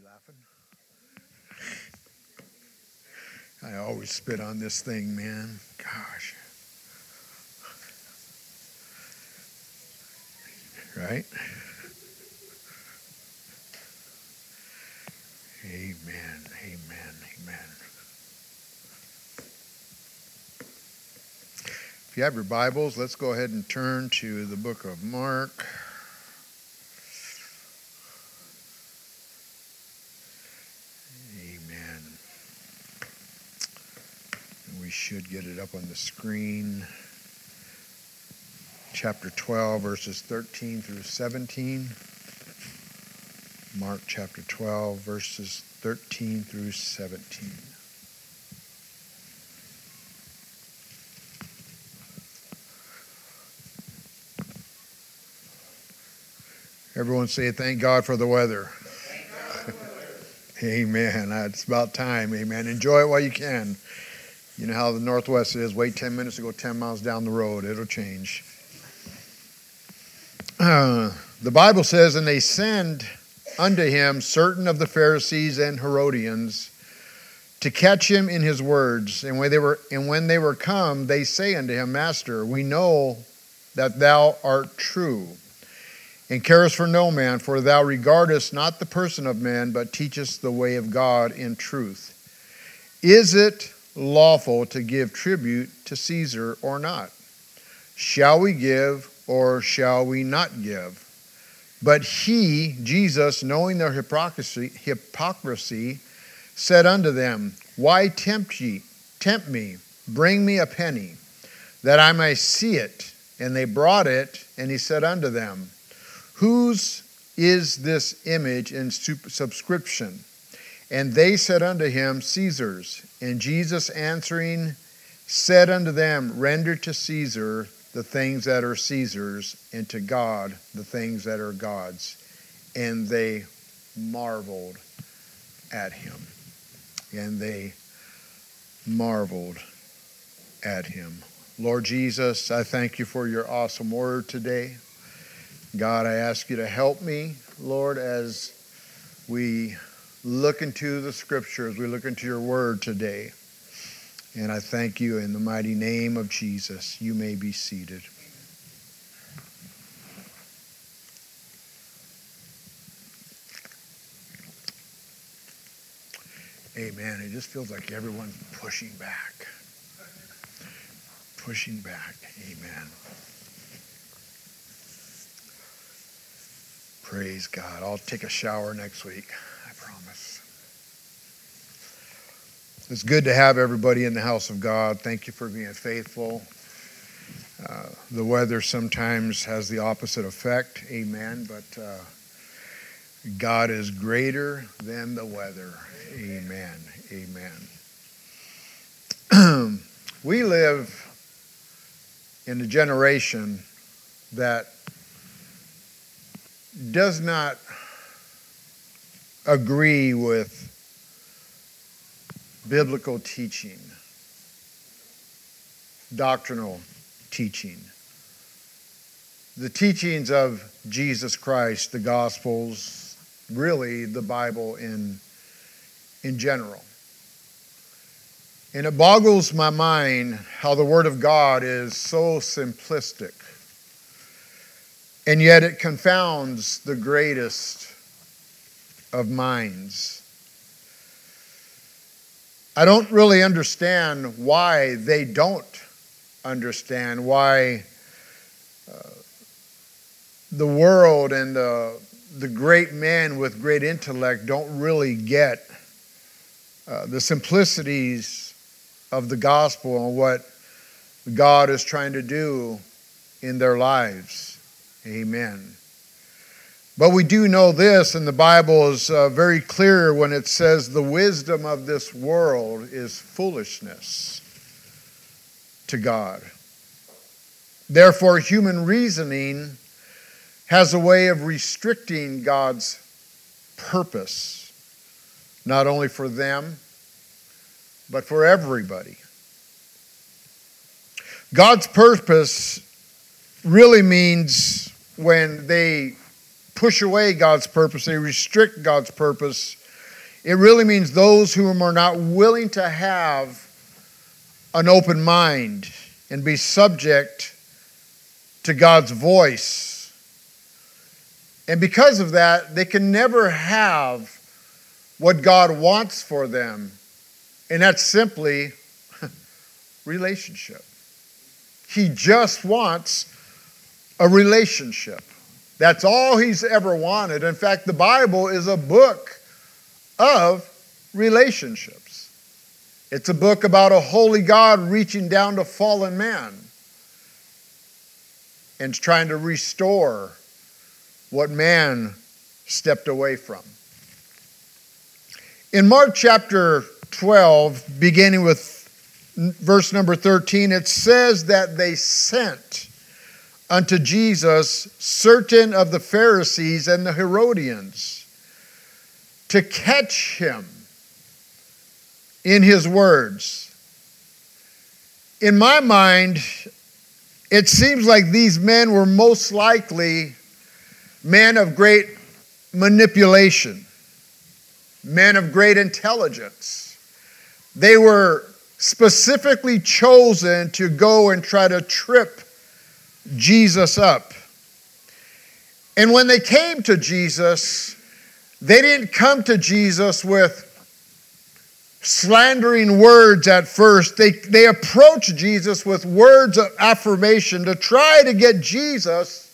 you laughing? I always spit on this thing, man. Gosh. Right? Amen, amen, amen. If you have your Bibles, let's go ahead and turn to the book of Mark. Should get it up on the screen. Chapter 12, verses 13 through 17. Mark chapter 12, verses 13 through 17. Everyone say, thank God for the weather. Thank God for the weather. Amen. It's about time. Amen. Enjoy it while you can. You know how the Northwest is. Wait 10 minutes to go 10 miles down the road. It'll change. The Bible says, and they send unto him certain of the Pharisees and Herodians to catch him in his words. And when they were come, they say unto him, Master, we know that thou art true, and carest for no man, for thou regardest not the person of man, but teachest the way of God in truth. Is it lawful to give tribute to Caesar or not? Shall we give or shall we not give? But he, Jesus, knowing their hypocrisy, said unto them, Why tempt me? Bring me a penny, that I may see it. And they brought it, and he said unto them, Whose is this image and subscription? And they said unto him, Caesar's. And Jesus answering said unto them, Render to Caesar the things that are Caesar's, and to God the things that are God's. And they marveled at him. Lord Jesus, I thank you for your awesome word today. God, I ask you to help me, Lord, as we look into the scriptures. We look into your word today. And I thank you in the mighty name of Jesus. You may be seated. Amen. It just feels like everyone's pushing back. Amen. Praise God. I'll take a shower next week. Promise. It's good to have everybody in the house of God. Thank you for being faithful. The weather sometimes has the opposite effect. Amen. But God is greater than the weather. Amen. Amen. We live in a generation that does not agree with biblical teaching, doctrinal teaching, the teachings of Jesus Christ, the Gospels, really the Bible in general. And it boggles my mind how the Word of God is so simplistic, and yet it confounds the greatest of minds. I don't really understand why they don't understand why the world and the great men with great intellect don't really get the simplicities of the gospel and what God is trying to do in their lives. Amen. But we do know this, and the Bible is very clear when it says the wisdom of this world is foolishness to God. Therefore, human reasoning has a way of restricting God's purpose, not only for them, but for everybody. God's purpose really means when they push away God's purpose, they restrict God's purpose, It really means those who are not willing to have an open mind and be subject to God's voice. And because of that, they can never have what God wants for them. And that's simply relationship. He just wants a relationship. That's all he's ever wanted. In fact, the Bible is a book of relationships. It's a book about a holy God reaching down to fallen man and trying to restore what man stepped away from. In Mark chapter 12, beginning with verse number 13, it says that they sent unto Jesus certain of the Pharisees and the Herodians to catch him in his words. In my mind, it seems like these men were most likely men of great manipulation, men of great intelligence. They were specifically chosen to go and try to trip Jesus up. And when they came to Jesus, they didn't come to Jesus with slandering words at first. They approached Jesus with words of affirmation to try to get Jesus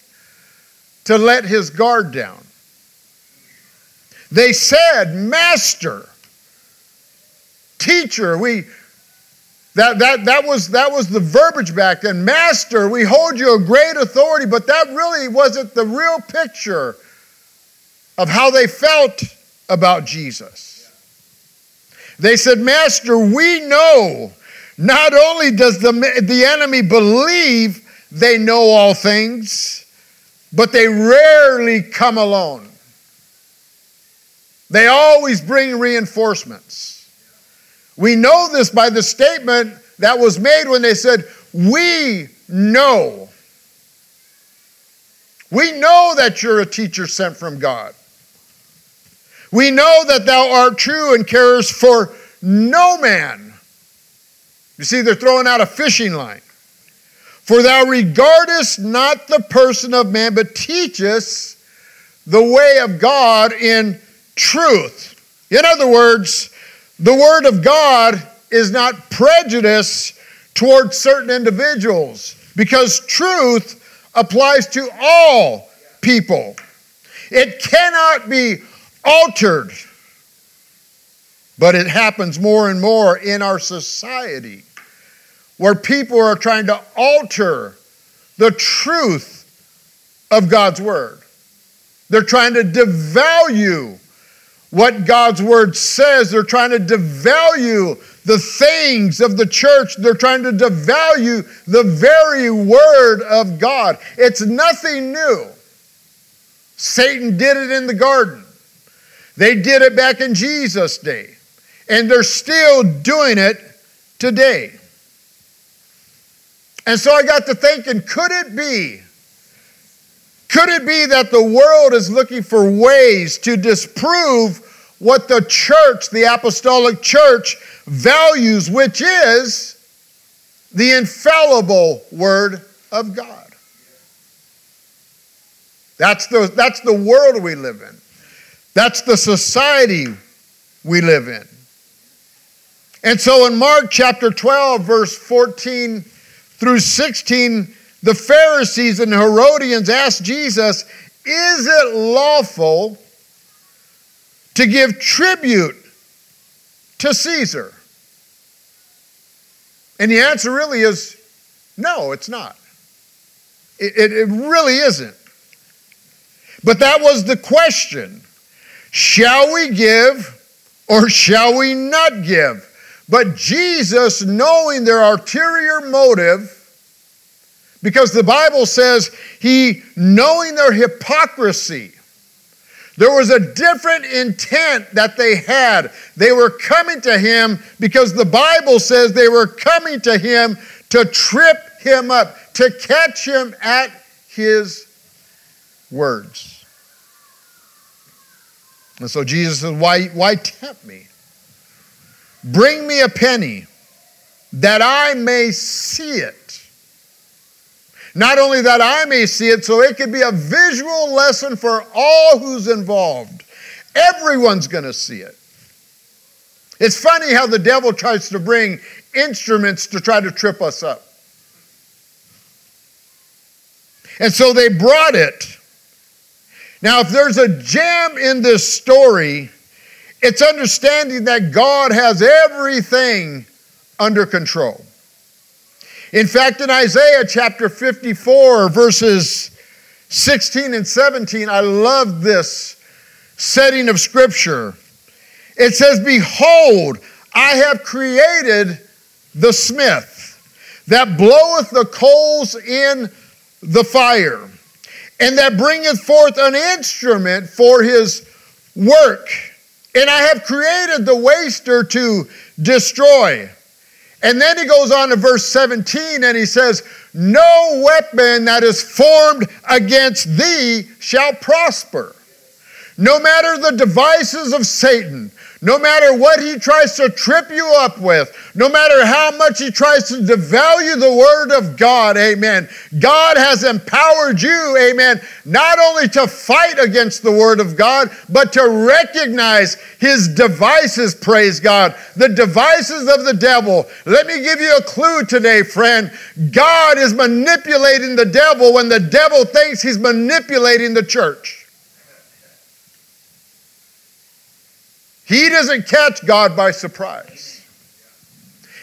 to let his guard down. They said, "Master, teacher," that was the verbiage back then. "Master, we hold you a great authority," but that really wasn't the real picture of how they felt about Jesus. They said, "Master, we know not only does the enemy believe they know all things, but they rarely come alone. They always bring reinforcements. We know this by the statement that was made when they said, 'We know. We know that you're a teacher sent from God. We know that thou art true and carest for no man.'" You see, they're throwing out a fishing line. "For thou regardest not the person of man, but teachest the way of God in truth." In other words, the word of God is not prejudiced towards certain individuals, because truth applies to all people. It cannot be altered, but it happens more and more in our society, where people are trying to alter the truth of God's word. They're trying to devalue what God's word says. They're trying to devalue the things of the church. They're trying to devalue the very word of God. It's nothing new. Satan did it in the garden. They did it back in Jesus' day. And they're still doing it today. And so I got to thinking, could it be that the world is looking for ways to disprove what the church, the apostolic church, values, which is the infallible word of God? That's the world we live in. That's the society we live in. And so in Mark chapter 12, verse 14 through 16, the Pharisees and Herodians asked Jesus, "Is it lawful to give tribute to Caesar?" And the answer really is, no, it's not. It really isn't. But that was the question. Shall we give or shall we not give? But Jesus, knowing their ulterior motive, because the Bible says he, knowing their hypocrisy, there was a different intent that they had. They were coming to him because the Bible says they were coming to him to trip him up, to catch him at his words. And so Jesus says, why tempt me? Bring me a penny that I may see it. Not only that I may see it, so it could be a visual lesson for all who's involved. Everyone's going to see it. It's funny how the devil tries to bring instruments to try to trip us up. And so they brought it. Now, if there's a gem in this story, it's understanding that God has everything under control. In fact, in Isaiah chapter 54, verses 16 and 17, I love this setting of Scripture. It says, "Behold, I have created the smith that bloweth the coals in the fire, and that bringeth forth an instrument for his work. And I have created the waster to destroy." And then he goes on to verse 17 and he says, "No weapon that is formed against thee shall prosper." No matter the devices of Satan, no matter what he tries to trip you up with, no matter how much he tries to devalue the word of God, amen, God has empowered you, amen, not only to fight against the word of God, but to recognize his devices, praise God, the devices of the devil. Let me give you a clue today, friend. God is manipulating the devil when the devil thinks he's manipulating the church. He doesn't catch God by surprise.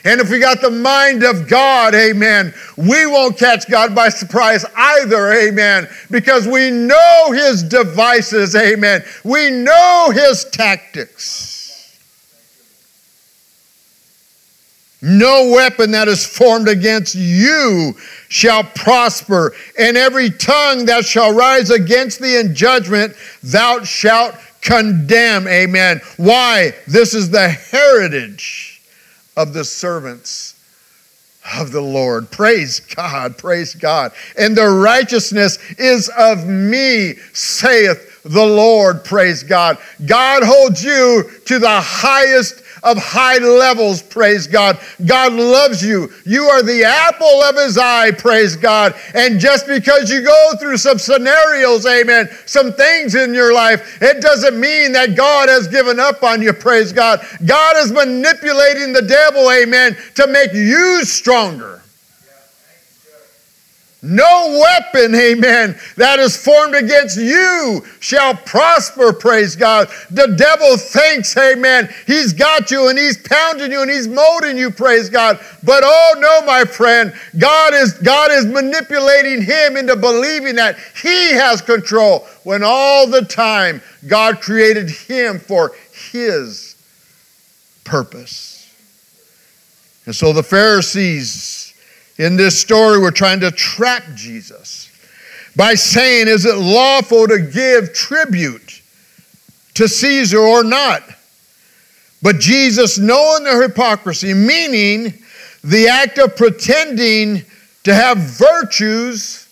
And if we got the mind of God, amen, we won't catch God by surprise either, amen, because we know his devices, amen. We know his tactics. No weapon that is formed against you shall prosper, and every tongue that shall rise against thee in judgment thou shalt condemn, amen. Why? This is the heritage of the servants of the Lord. Praise God, praise God. And the righteousness is of me, saith the Lord, praise God. God holds you to the highest of high levels, praise God. God loves you. You are the apple of his eye, praise God. And just because you go through some scenarios, amen, some things in your life, it doesn't mean that God has given up on you, praise God. God is manipulating the devil, amen, to make you stronger. No weapon, amen, that is formed against you shall prosper, praise God. The devil thinks, amen, he's got you and he's pounding you and he's molding you, praise God. But oh no, my friend, God is manipulating him into believing that he has control when all the time God created him for his purpose. And so the Pharisees in this story, we're trying to trap Jesus by saying, is it lawful to give tribute to Caesar or not? But Jesus, knowing the hypocrisy, meaning the act of pretending to have virtues,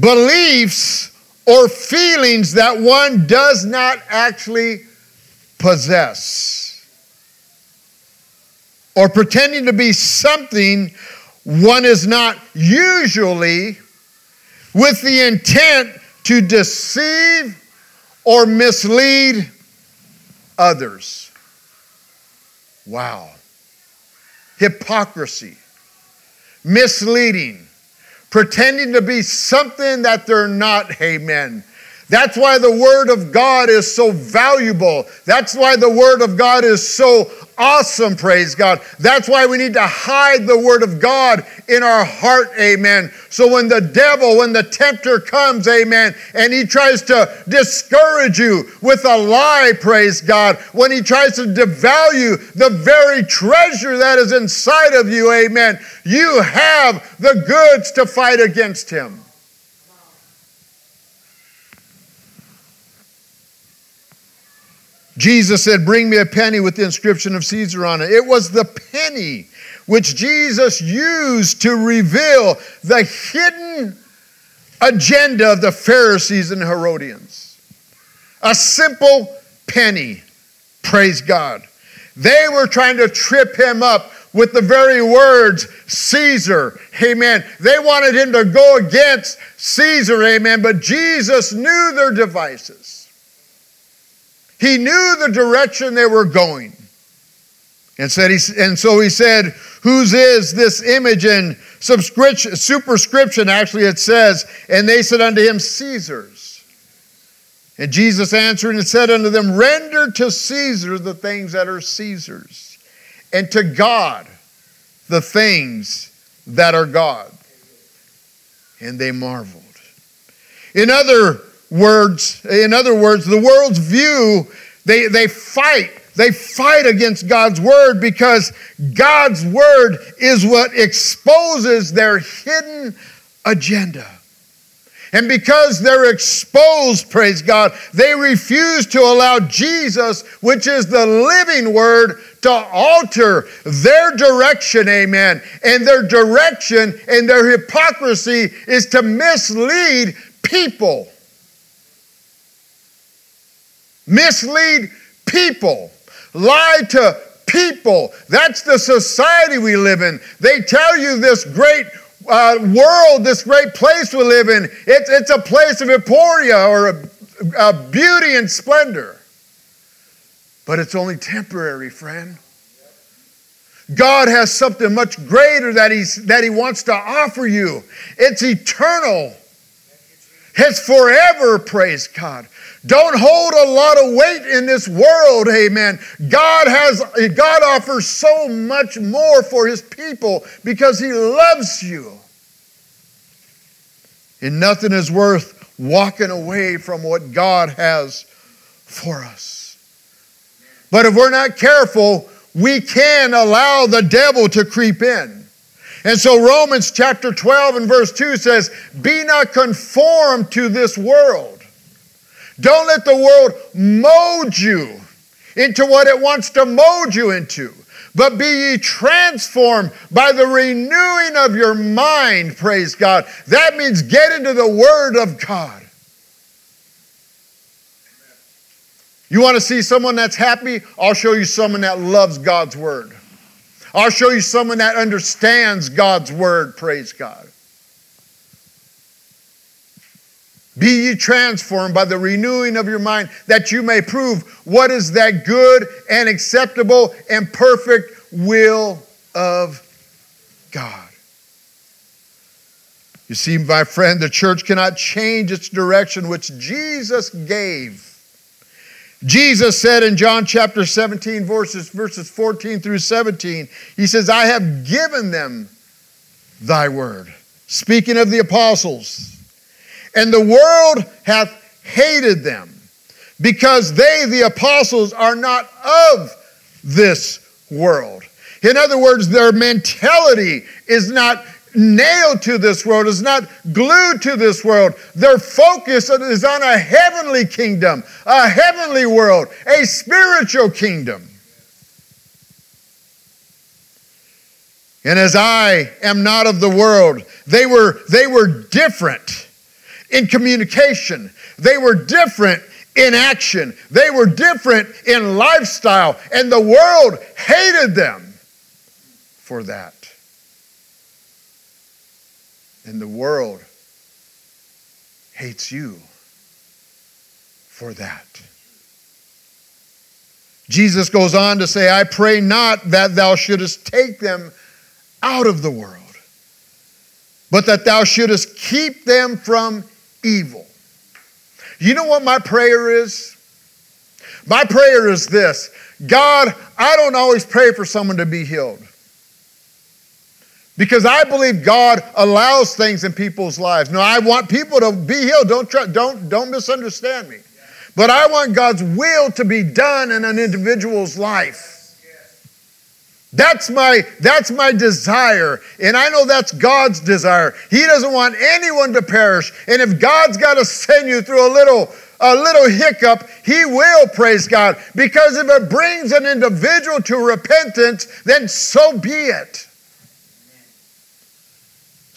beliefs, or feelings that one does not actually possess, or pretending to be something one is not, usually with the intent to deceive or mislead others. Wow. Hypocrisy, misleading, pretending to be something that they're not, amen. That's why the word of God is so valuable. That's why the word of God is so awesome, praise God. That's why we need to hide the word of God in our heart, amen. So when the devil, when the tempter comes, amen, and he tries to discourage you with a lie, praise God, when he tries to devalue the very treasure that is inside of you, amen, you have the goods to fight against him. Jesus said, "Bring me a penny with the inscription of Caesar on it." It was the penny which Jesus used to reveal the hidden agenda of the Pharisees and Herodians. A simple penny. Praise God. They were trying to trip him up with the very words, Caesar, amen. They wanted him to go against Caesar, amen. But Jesus knew their devices. He knew the direction they were going. And so he said, whose is this image and superscription? Actually, it says, and they said unto him, Caesar's. And Jesus answered and said unto them, render to Caesar the things that are Caesar's, and to God the things that are God. And they marveled. In other words, the world's view, they fight against God's word, because God's word is what exposes their hidden agenda. And because they're exposed, praise God, they refuse to allow Jesus, which is the living word, to alter their direction, amen. And their direction and their hypocrisy is to mislead people. Mislead people. Lie to people. That's the society we live in. They tell you this great world, this great place we live in, it's a place of euphoria or a beauty and splendor. But it's only temporary, friend. God has something much greater that he wants to offer you. It's eternal. It's forever, praise God. Don't hold a lot of weight in this world, amen. God offers so much more for his people because he loves you. And nothing is worth walking away from what God has for us. But if we're not careful, we can allow the devil to creep in. And so Romans chapter 12 and verse 2 says, be not conformed to this world. Don't let the world mold you into what it wants to mold you into. But be ye transformed by the renewing of your mind, praise God. That means get into the word of God. You want to see someone that's happy? I'll show you someone that loves God's word. I'll show you someone that understands God's word, praise God. Be ye transformed by the renewing of your mind, that you may prove what is that good and acceptable and perfect will of God. You see, my friend, the church cannot change its direction, which Jesus gave. Jesus said in John chapter 17, verses 14 through 17, he says, I have given them thy word. Speaking of the apostles. And the world hath hated them, because they, the apostles, are not of this world. In other words, their mentality is not nailed to this world, is not glued to this world. Their focus is on a heavenly kingdom, a heavenly world, a spiritual kingdom. And as I am not of the world, they were different. In communication, they were different in action. They were different in lifestyle, and the world hated them for that. And the world hates you for that. Jesus goes on to say, I pray not that thou shouldest take them out of the world, but that thou shouldest keep them from evil. You know what my prayer is? My prayer is this. God, I don't always pray for someone to be healed, because I believe God allows things in people's lives. No, I want people to be healed. Don't misunderstand me. But I want God's will to be done in an individual's life. That's my desire, and I know that's God's desire. He doesn't want anyone to perish, and if God's got to send you through a little hiccup, he will, praise God, because if it brings an individual to repentance, then so be it.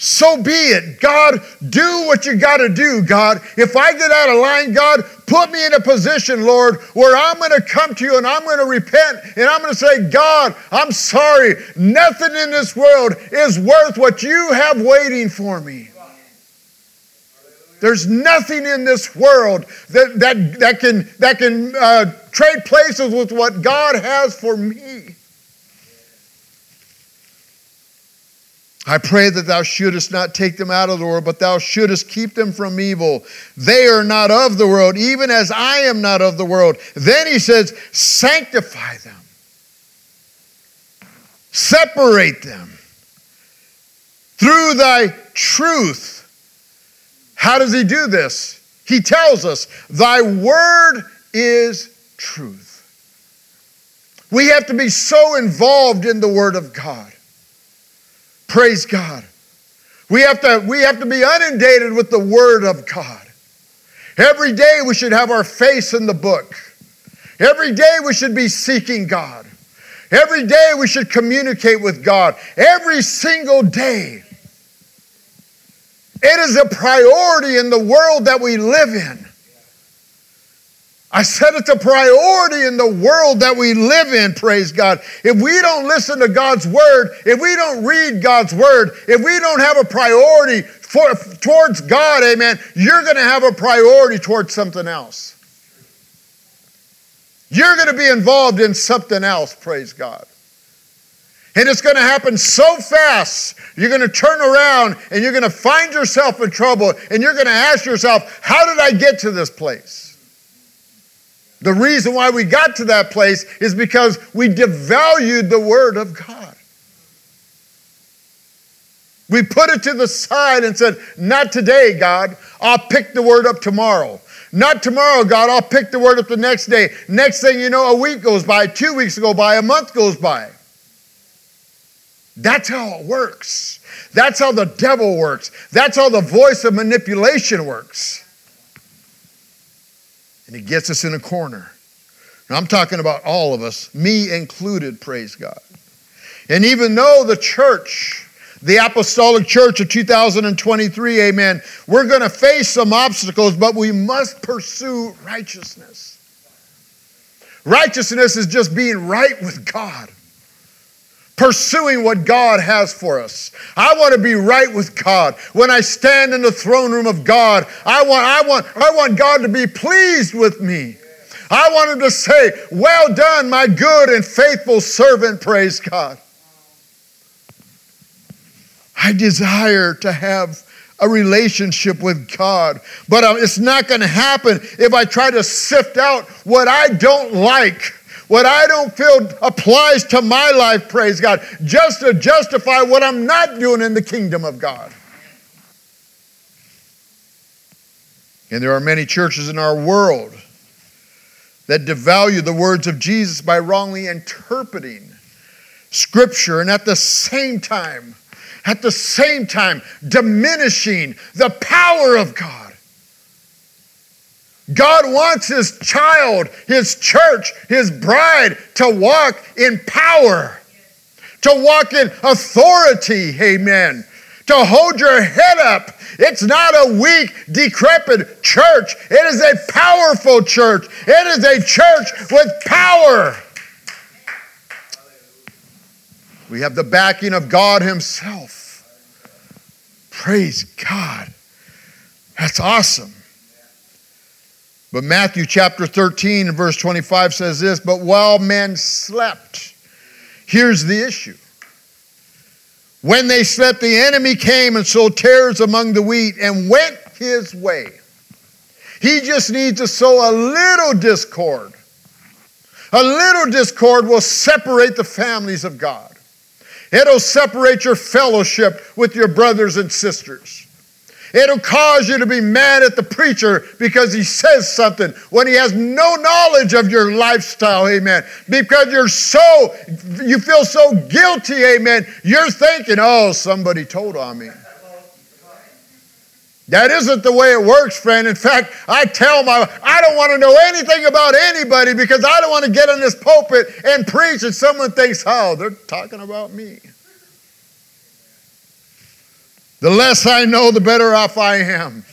So be it. God, do what you got to do, God. If I get out of line, God, put me in a position, Lord, where I'm going to come to you and I'm going to repent and I'm going to say, God, I'm sorry. Nothing in this world is worth what you have waiting for me. There's nothing in this world that can trade places with what God has for me. I pray that thou shouldest not take them out of the world, but thou shouldest keep them from evil. They are not of the world, even as I am not of the world. Then he says, sanctify them. Separate them through thy truth. How does he do this? He tells us, thy word is truth. We have to be so involved in the word of God. Praise God. We have to be inundated with the word of God. Every day we should have our face in the book. Every day we should be seeking God. Every day we should communicate with God. Every single day. It is a priority in the world that we live in. I said it's a priority in the world that we live in, praise God. If we don't listen to God's word, if we don't read God's word, if we don't have a priority towards God, amen, you're going to have a priority towards something else. You're going to be involved in something else, praise God. And it's going to happen so fast, you're going to turn around and you're going to find yourself in trouble and you're going to ask yourself, how did I get to this place? The reason why we got to that place is because we devalued the word of God. We put it to the side and said, not today, God. I'll pick the word up tomorrow. Not tomorrow, God. I'll pick the word up the next day. Next thing you know, a week goes by, 2 weeks go by, a month goes by. That's how it works. That's how the devil works. That's how the voice of manipulation works. And it gets us in a corner. Now, I'm talking about all of us, me included, praise God. And even though the church, the apostolic church of 2023, amen, we're going to face some obstacles, but we must pursue righteousness. Righteousness is just being right with God. Pursuing what God has for us. I want to be right with God. When I stand in the throne room of God, I want God to be pleased with me. I want him to say, well done, my good and faithful servant, praise God. I desire to have a relationship with God, but it's not going to happen if I try to sift out what I don't like. What I don't feel applies to my life, praise God, just to justify what I'm not doing in the kingdom of God. And there are many churches in our world that devalue the words of Jesus by wrongly interpreting Scripture and at the same time, diminishing the power of God. God wants his child, his church, his bride to walk in power, to walk in authority, amen, to hold your head up. It's not a weak, decrepit church. It is a powerful church. It is a church with power. We have the backing of God himself. Praise God. That's awesome. But Matthew chapter 13 and verse 25 says this, but while men slept, here's the issue. When they slept, the enemy came and sowed tares among the wheat and went his way. He just needs to sow a little discord. A little discord will separate the families of God. It'll separate your fellowship with your brothers and sisters. It'll cause you to be mad at the preacher because he says something when he has no knowledge of your lifestyle, amen. Because you feel so guilty, amen. You're thinking, oh, somebody told on me. That isn't the way it works, friend. In fact, I don't want to know anything about anybody because I don't want to get in this pulpit and preach and someone thinks, oh, they're talking about me. The less I know, the better off I am.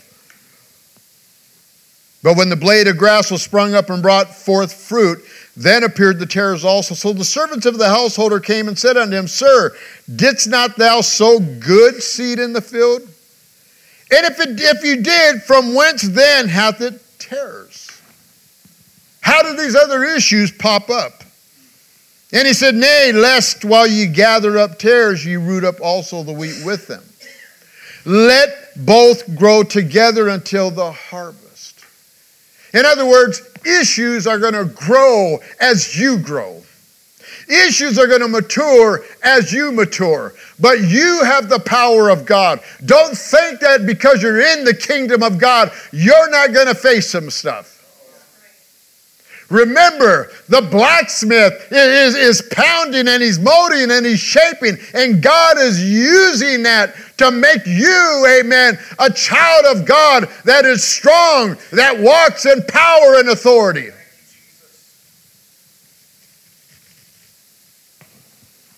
But when the blade of grass was sprung up and brought forth fruit, then appeared the tares also. So the servants of the householder came and said unto him, Sir, didst not thou sow good seed in the field? And if you did, from whence then hath it tares? How do these other issues pop up? And he said, Nay, lest while ye gather up tares, ye root up also the wheat with them. Let both grow together until the harvest. In other words, issues are going to grow as you grow. Issues are going to mature as you mature. But you have the power of God. Don't think that because you're in the kingdom of God, you're not going to face some stuff. Remember, the blacksmith is pounding and he's molding and he's shaping, and God is using that to make you, amen, a child of God that is strong, that walks in power and authority.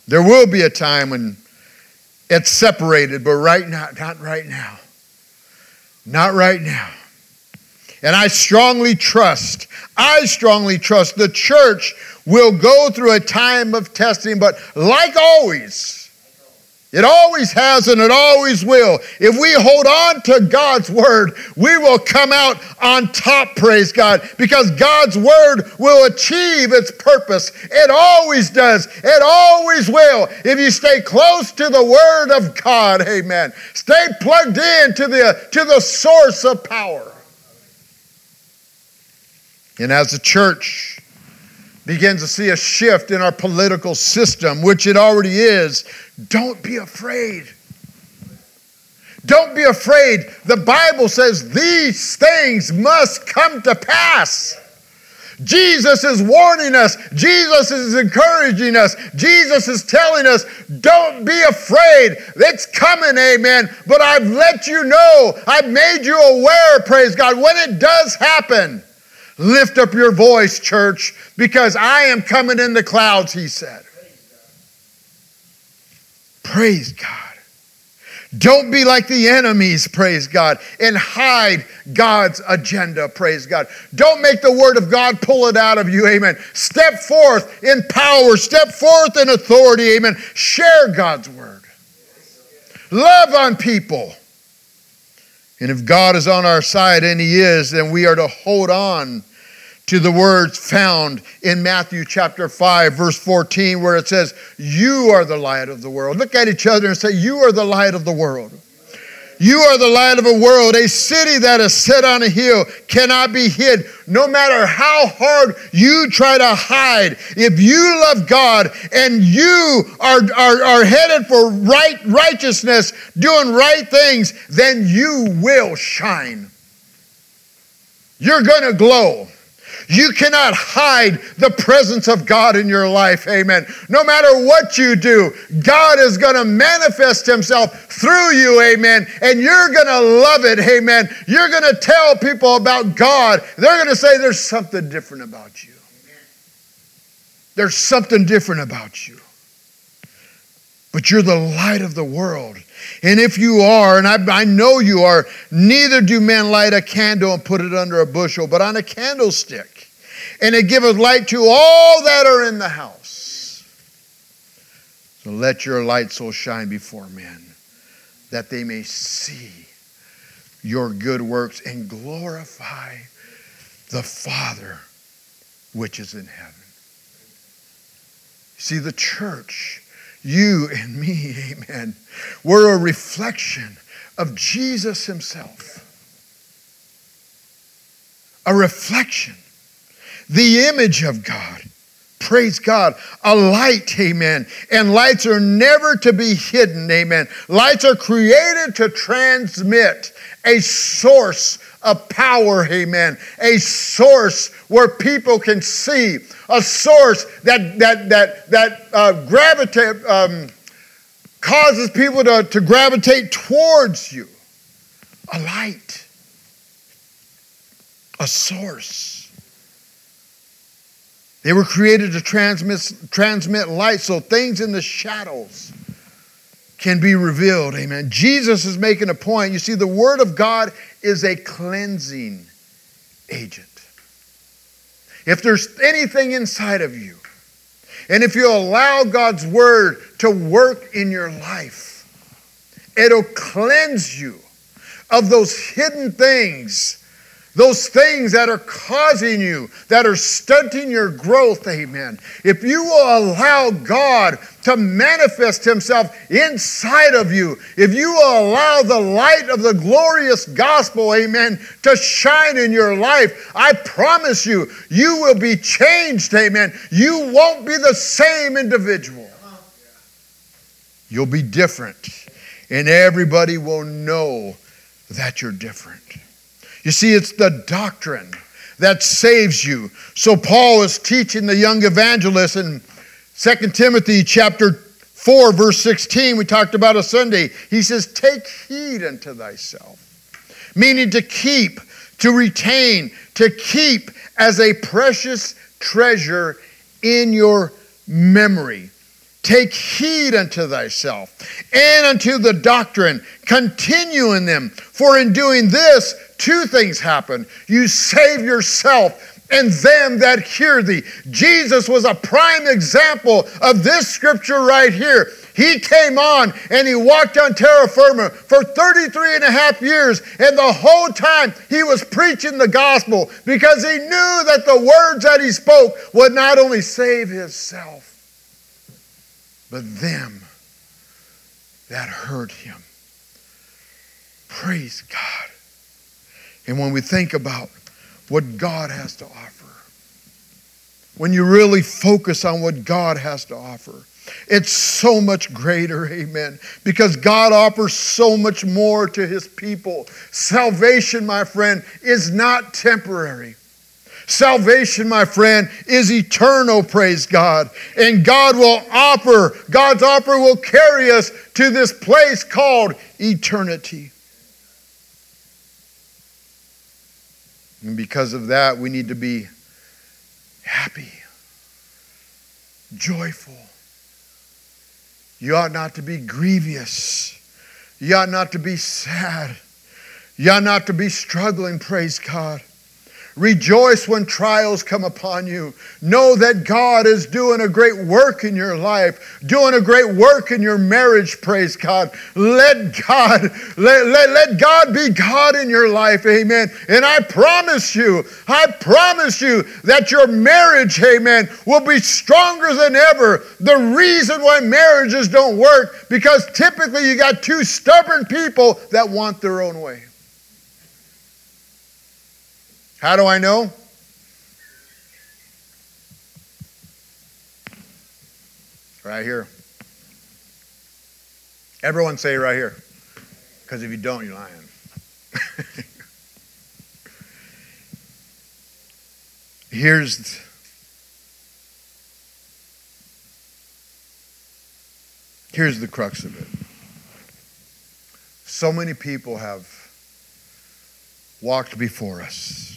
There will be a time when it's separated, but right now, not right now. Not right now. And I strongly trust the church will go through a time of testing, but like always, it always has and it always will. If we hold on to God's word, we will come out on top, praise God, because God's word will achieve its purpose. It always does. It always will. If you stay close to the word of God, amen. Stay plugged in to the source of power. And as the church begins to see a shift in our political system, which it already is, don't be afraid. Don't be afraid. The Bible says these things must come to pass. Jesus is warning us. Jesus is encouraging us. Jesus is telling us, don't be afraid. It's coming, amen. But I've let you know. I've made you aware, praise God, when it does happen. Lift up your voice, church, because I am coming in the clouds, he said. Praise God. Don't be like the enemies, praise God, and hide God's agenda, praise God. Don't make the word of God pull it out of you, amen. Step forth in power. Step forth in authority, amen. Share God's word. Love on people. And if God is on our side, and he is, then we are to hold on to the words found in Matthew chapter 5, verse 14, where it says, you are the light of the world. Look at each other and say, you are the light of the world. You are the light of a world. A city that is set on a hill cannot be hid. No matter how hard you try to hide, if you love God and you are headed for righteousness, doing right things, then you will shine. You're going to glow. You cannot hide the presence of God in your life, amen. No matter what you do, God is going to manifest himself through you, amen. And you're going to love it, amen. You're going to tell people about God. They're going to say there's something different about you. There's something different about you. But you're the light of the world. And if you are, and I know you are, neither do men light a candle and put it under a bushel, but on a candlestick. And it giveth light to all that are in the house. So let your light so shine before men, that they may see your good works and glorify the Father which is in heaven. See, the church, you and me, amen, we're a reflection of Jesus himself. A reflection. The image of God. Praise God. A light, amen. And lights are never to be hidden, amen. Lights are created to transmit a source of power, amen. A source where people can see. A source that gravitate causes people to gravitate towards you. A light. A source. They were created to transmit light, so things in the shadows can be revealed. Amen. Jesus is making a point. You see, the Word of God is a cleansing agent. If there's anything inside of you, and if you allow God's Word to work in your life, it'll cleanse you of those hidden things, those things that are causing you, that are stunting your growth, amen. If you will allow God to manifest himself inside of you, if you will allow the light of the glorious gospel, amen, to shine in your life, I promise you, you will be changed, amen. You won't be the same individual. You'll be different. And everybody will know that you're different. You see, it's the doctrine that saves you. So Paul is teaching the young evangelist in 2 Timothy chapter 4, verse 16. We talked about a Sunday. He says, take heed unto thyself. Meaning to keep, to retain, to keep as a precious treasure in your memory. Take heed unto thyself and unto the doctrine. Continue in them. For in doing this, two things happen. You save yourself and them that hear thee. Jesus was a prime example of this scripture right here. He came on and he walked on terra firma for 33 and a half years. And the whole time he was preaching the gospel because he knew that the words that he spoke would not only save himself, but them that heard him. Praise God. And when we think about what God has to offer, when you really focus on what God has to offer, it's so much greater, amen, because God offers so much more to his people. Salvation, my friend, is not temporary. Salvation, my friend, is eternal, praise God. And God's offer will carry us to this place called eternity. And because of that, we need to be happy, joyful. You ought not to be grievous. You ought not to be sad. You ought not to be struggling, praise God. Rejoice when trials come upon you. Know that God is doing a great work in your life, doing a great work in your marriage, praise God. Let God be God in your life, amen. And I promise you that your marriage, amen, will be stronger than ever. The reason why marriages don't work, because typically you got two stubborn people that want their own way. How do I know? Right here. Everyone say right here. Because if you don't, you're lying. Here's the crux of it. So many people have walked before us.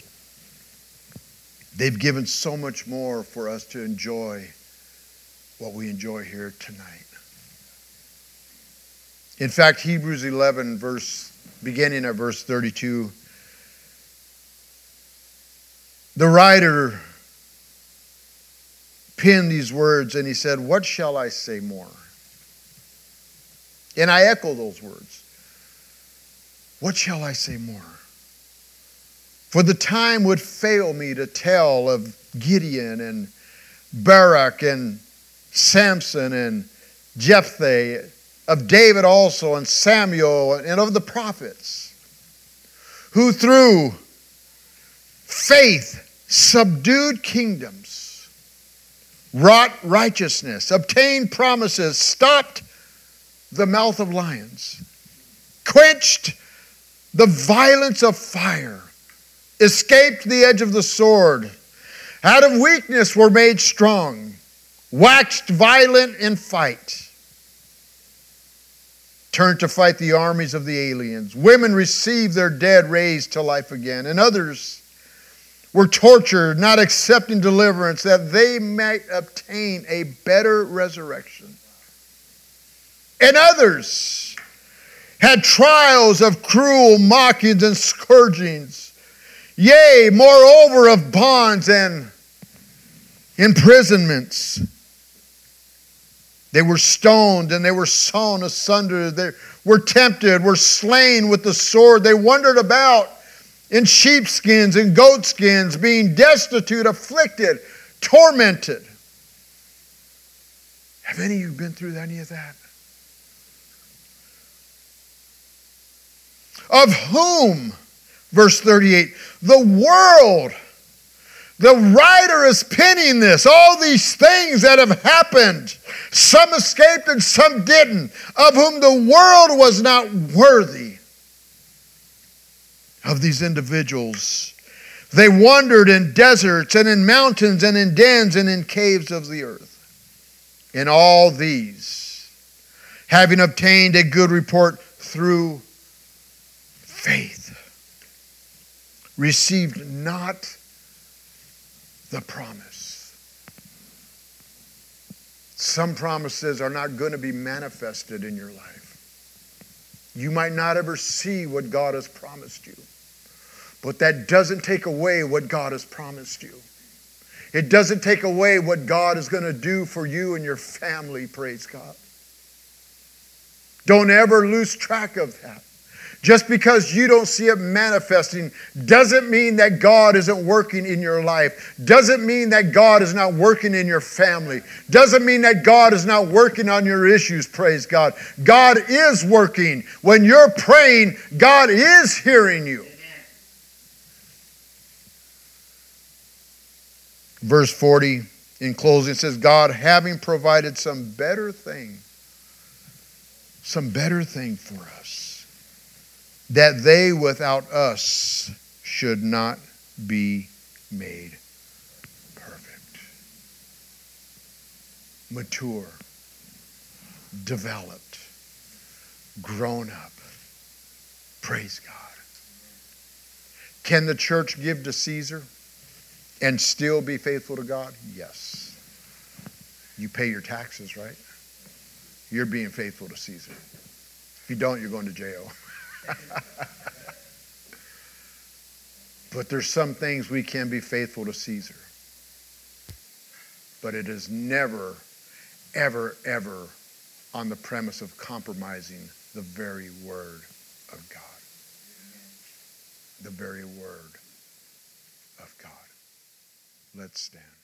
They've given so much more for us to enjoy what we enjoy here tonight. In fact, Hebrews 11, beginning at verse 32, the writer penned these words and he said, what shall I say more? And I echo those words. What shall I say more? For the time would fail me to tell of Gideon and Barak and Samson and Jephthah, of David also and Samuel and of the prophets, who through faith subdued kingdoms, wrought righteousness, obtained promises, stopped the mouth of lions, quenched the violence of fire, escaped the edge of the sword, out of weakness were made strong, waxed violent in fight, turned to fight the armies of the aliens. Women received their dead raised to life again, and others were tortured, not accepting deliverance, that they might obtain a better resurrection. and others had trials of cruel mockings and scourgings, yea, moreover of bonds and imprisonments. They were stoned and they were sawn asunder. They were tempted, were slain with the sword. They wandered about in sheepskins and goatskins, being destitute, afflicted, tormented. Have any of you been through any of that? Of whom, verse 38, the world, the writer is penning this, all these things that have happened, some escaped and some didn't, of whom the world was not worthy. Of these individuals, they wandered in deserts and in mountains and in dens and in caves of the earth. In all these, having obtained a good report through faith, received not the promise. Some promises are not going to be manifested in your life. You might not ever see what God has promised you, but that doesn't take away what God has promised you. It doesn't take away what God is going to do for you and your family, praise God. Don't ever lose track of that. Just because you don't see it manifesting doesn't mean that God isn't working in your life. Doesn't mean that God is not working in your family. Doesn't mean that God is not working on your issues, praise God. God is working. When you're praying, God is hearing you. Verse 40, in closing, it says, God, having provided some better thing for us, that they without us should not be made perfect, mature, developed, grown up. Praise God. Can the church give to Caesar and still be faithful to God? Yes. You pay your taxes, right? You're being faithful to Caesar. If you don't, you're going to jail. But there's some things we can be faithful to Caesar. But it is never, ever, ever on the premise of compromising the very word of God. The very word of God. Let's stand.